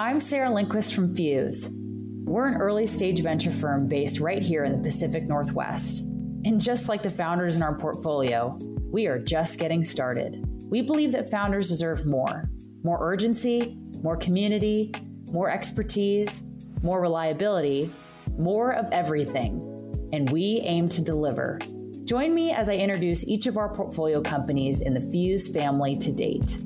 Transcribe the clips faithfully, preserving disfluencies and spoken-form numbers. I'm Sarah Lindquist from Fuse. We're an early stage venture firm based right here in the Pacific Northwest. And just like the founders in our portfolio, we are just getting started. We believe that founders deserve more. More urgency, more community, more expertise, more reliability, more of everything. And we aim to deliver. Join me as I introduce each of our portfolio companies in the Fuse family to date.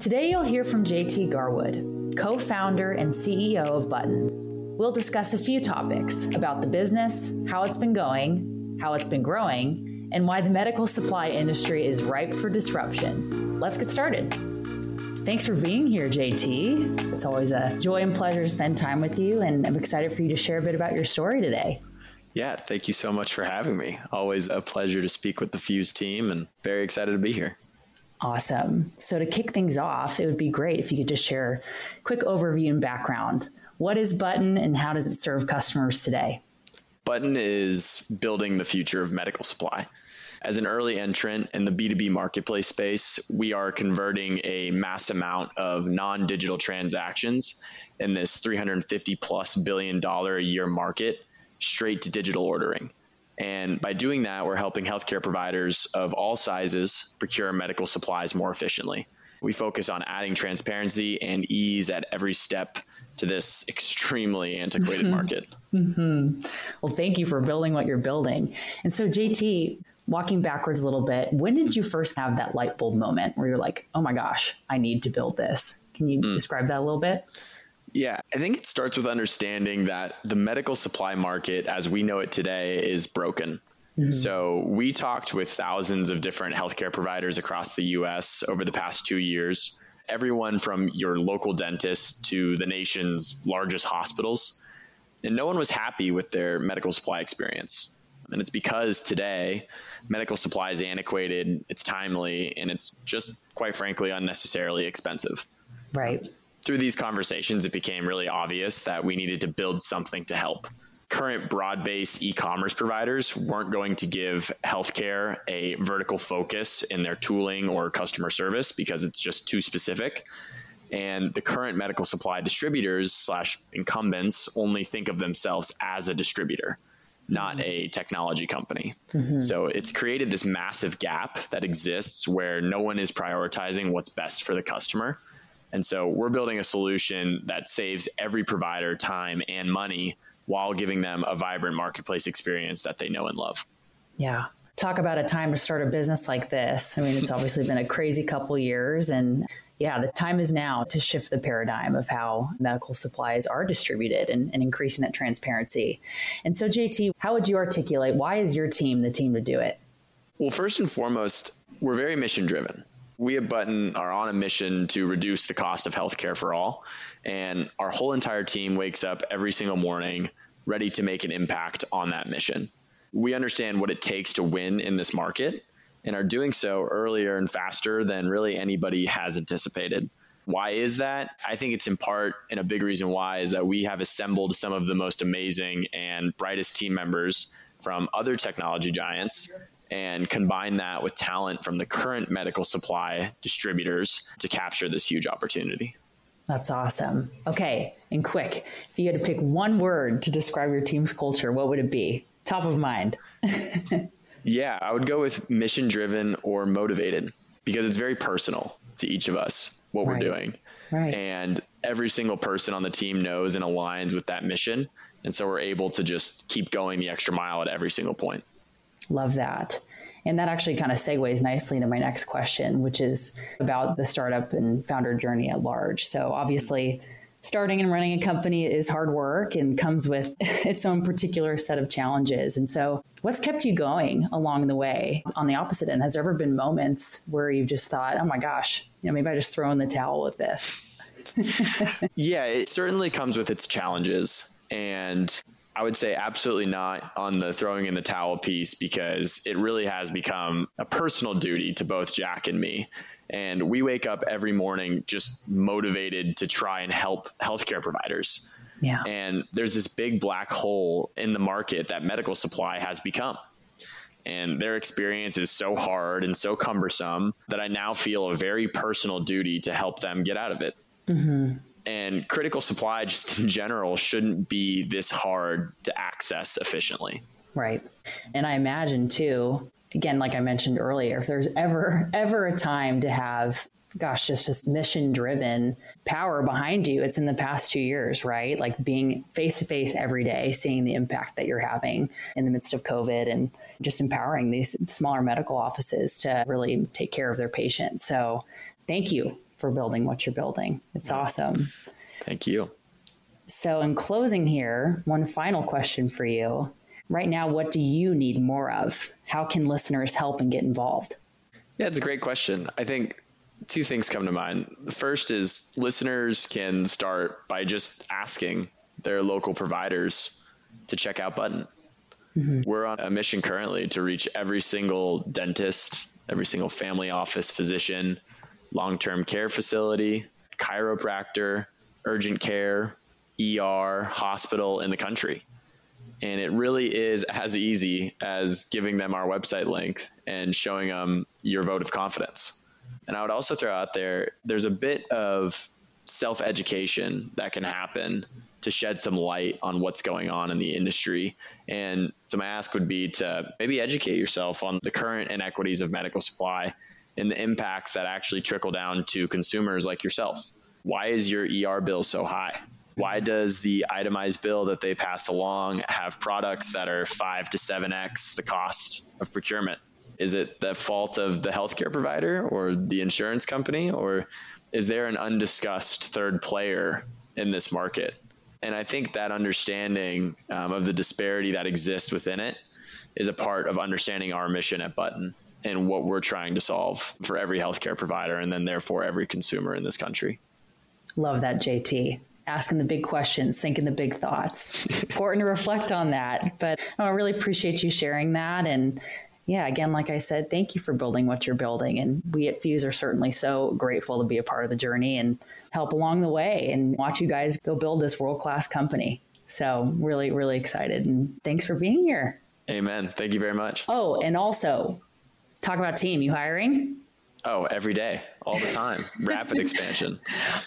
Today you'll hear from J T. Garwood, co-founder and C E O of Button. We'll discuss a few topics about the business, how it's been going, how it's been growing, and why the medical supply industry is ripe for disruption. Let's get started. Thanks for being here, J T. It's always a joy and pleasure to spend time with you, and I'm excited for you to share a bit about your story today. Yeah, thank you so much for having me. Always a pleasure to speak with the Fuse team, and very excited to be here. Awesome. So to kick things off, it would be great if you could just share a quick overview and background. What is Button and how does it serve customers today? Button is building the future of medical supply. As an early entrant in the B two B marketplace space, we are converting a mass amount of non-digital transactions in this three hundred fifty plus billion dollar a year market straight to digital ordering. And by doing that, we're helping healthcare providers of all sizes procure medical supplies more efficiently. We focus on adding transparency and ease at every step to this extremely antiquated mm-hmm. market. Mm-hmm. Well, thank you for building what you're building. And so, J T, walking backwards a little bit, when did you first have that light bulb moment where you're like, oh my gosh, I need to build this? Can you mm. describe that a little bit? Yeah, I think it starts with understanding that the medical supply market as we know it today is broken. Mm-hmm. So we talked with thousands of different healthcare providers across the U S over the past two years, everyone from your local dentist to the nation's largest hospitals. And no one was happy with their medical supply experience. And it's because today medical supply is antiquated, it's timely, and it's just, quite frankly, unnecessarily expensive. Right. Through these conversations, it became really obvious that we needed to build something to help. Current broad-based e-commerce providers weren't going to give healthcare a vertical focus in their tooling or customer service because it's just too specific. And the current medical supply distributors slash incumbents only think of themselves as a distributor, not mm-hmm. a technology company. Mm-hmm. So it's created this massive gap that exists where no one is prioritizing what's best for the customer. And so we're building a solution that saves every provider time and money while giving them a vibrant marketplace experience that they know and love. Yeah. Talk about a time to start a business like this. I mean, it's obviously been a crazy couple years. And yeah, the time is now to shift the paradigm of how medical supplies are distributed and, and increasing that transparency. And so, J T, how would you articulate why is your team the team to do it? Well, first and foremost, we're very mission driven. We at Button are on a mission to reduce the cost of healthcare for all, and our whole entire team wakes up every single morning ready to make an impact on that mission. We understand what it takes to win in this market and are doing so earlier and faster than really anybody has anticipated. Why is that? I think it's in part, and a big reason why, is that we have assembled some of the most amazing and brightest team members from other technology giants and combine that with talent from the current medical supply distributors to capture this huge opportunity. That's awesome. Okay, and quick, if you had to pick one word to describe your team's culture, what would it be? Top of mind. Yeah, I would go with mission-driven or motivated because it's very personal to each of us, what right. we're doing. Right. And every single person on the team knows and aligns with that mission. And so we're able to just keep going the extra mile at every single point. Love that. And that actually kind of segues nicely into my next question, which is about the startup and founder journey at large. So obviously, starting and running a company is hard work and comes with its own particular set of challenges. And so what's kept you going along the way? On the opposite end, has there ever been moments where you've just thought, oh my gosh, you know, maybe I just throw in the towel with this? Yeah, it certainly comes with its challenges. And I would say absolutely not on the throwing in the towel piece, because it really has become a personal duty to both Jack and me. And we wake up every morning just motivated to try and help healthcare providers. Yeah. And there's this big black hole in the market that medical supply has become. And their experience is so hard and so cumbersome that I now feel a very personal duty to help them get out of it. Mm-hmm. And critical supply just in general shouldn't be this hard to access efficiently. Right. And I imagine too, again, like I mentioned earlier, if there's ever, ever a time to have, gosh, just this mission driven power behind you, it's in the past two years, right? Like being face to face every day, seeing the impact that you're having in the midst of COVID and just empowering these smaller medical offices to really take care of their patients. So thank you for building what you're building. It's awesome. Thank you. So in closing here, one final question for you. Right now, what do you need more of? How can listeners help and get involved? Yeah, it's a great question. I think two things come to mind. The first is listeners can start by just asking their local providers to check out Button. Mm-hmm. We're on a mission currently to reach every single dentist, every single family office physician, long-term care facility, chiropractor, urgent care, E R, hospital in the country. And it really is as easy as giving them our website link and showing them your vote of confidence. And I would also throw out there, there's a bit of self-education that can happen to shed some light on what's going on in the industry. And so my ask would be to maybe educate yourself on the current inequities of medical supply and the impacts that actually trickle down to consumers like yourself. Why is your E R bill so high? Why does the itemized bill that they pass along have products that are five to seven X the cost of procurement? Is it the fault of the healthcare provider or the insurance company? Or is there an undiscussed third player in this market? And I think that understanding um, of the disparity that exists within it is a part of understanding our mission at Button and what we're trying to solve for every healthcare provider and then therefore every consumer in this country. Love that, J T. Asking the big questions, thinking the big thoughts. Important to reflect on that. But oh, I really appreciate you sharing that. And yeah, again, like I said, thank you for building what you're building. And we at Fuse are certainly so grateful to be a part of the journey and help along the way and watch you guys go build this world-class company. So really, really excited. And thanks for being here. Amen. Thank you very much. Oh, and also, talk about team. You hiring? Oh, every day, all the time. Rapid expansion.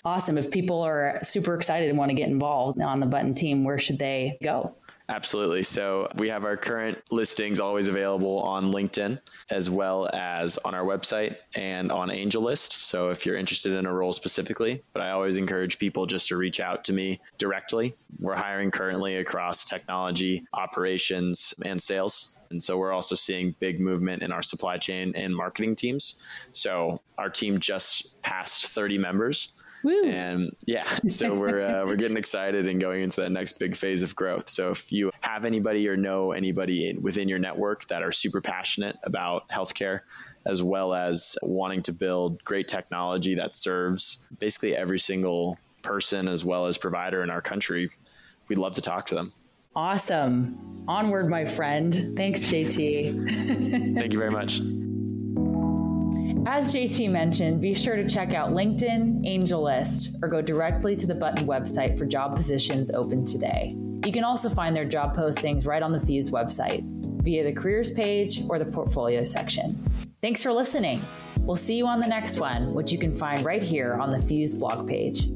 Awesome. If people are super excited and want to get involved on the Button team, where should they go? Absolutely. So we have our current listings always available on LinkedIn, as well as on our website and on AngelList. So if you're interested in a role specifically, but I always encourage people just to reach out to me directly. We're hiring currently across technology, operations, and sales. And so we're also seeing big movement in our supply chain and marketing teams. So our team just passed thirty members. Woo. And yeah, so we're uh, we're getting excited and going into that next big phase of growth. So if you have anybody or know anybody in, within your network that are super passionate about healthcare, as well as wanting to build great technology that serves basically every single person as well as provider in our country, we'd love to talk to them. Awesome. Onward, my friend. Thanks, J T. Thank you very much. As J T mentioned, be sure to check out LinkedIn, AngelList, or go directly to the Button website for job positions open today. You can also find their job postings right on the Fuse website via the careers page or the portfolio section. Thanks for listening. We'll see you on the next one, which you can find right here on the Fuse blog page.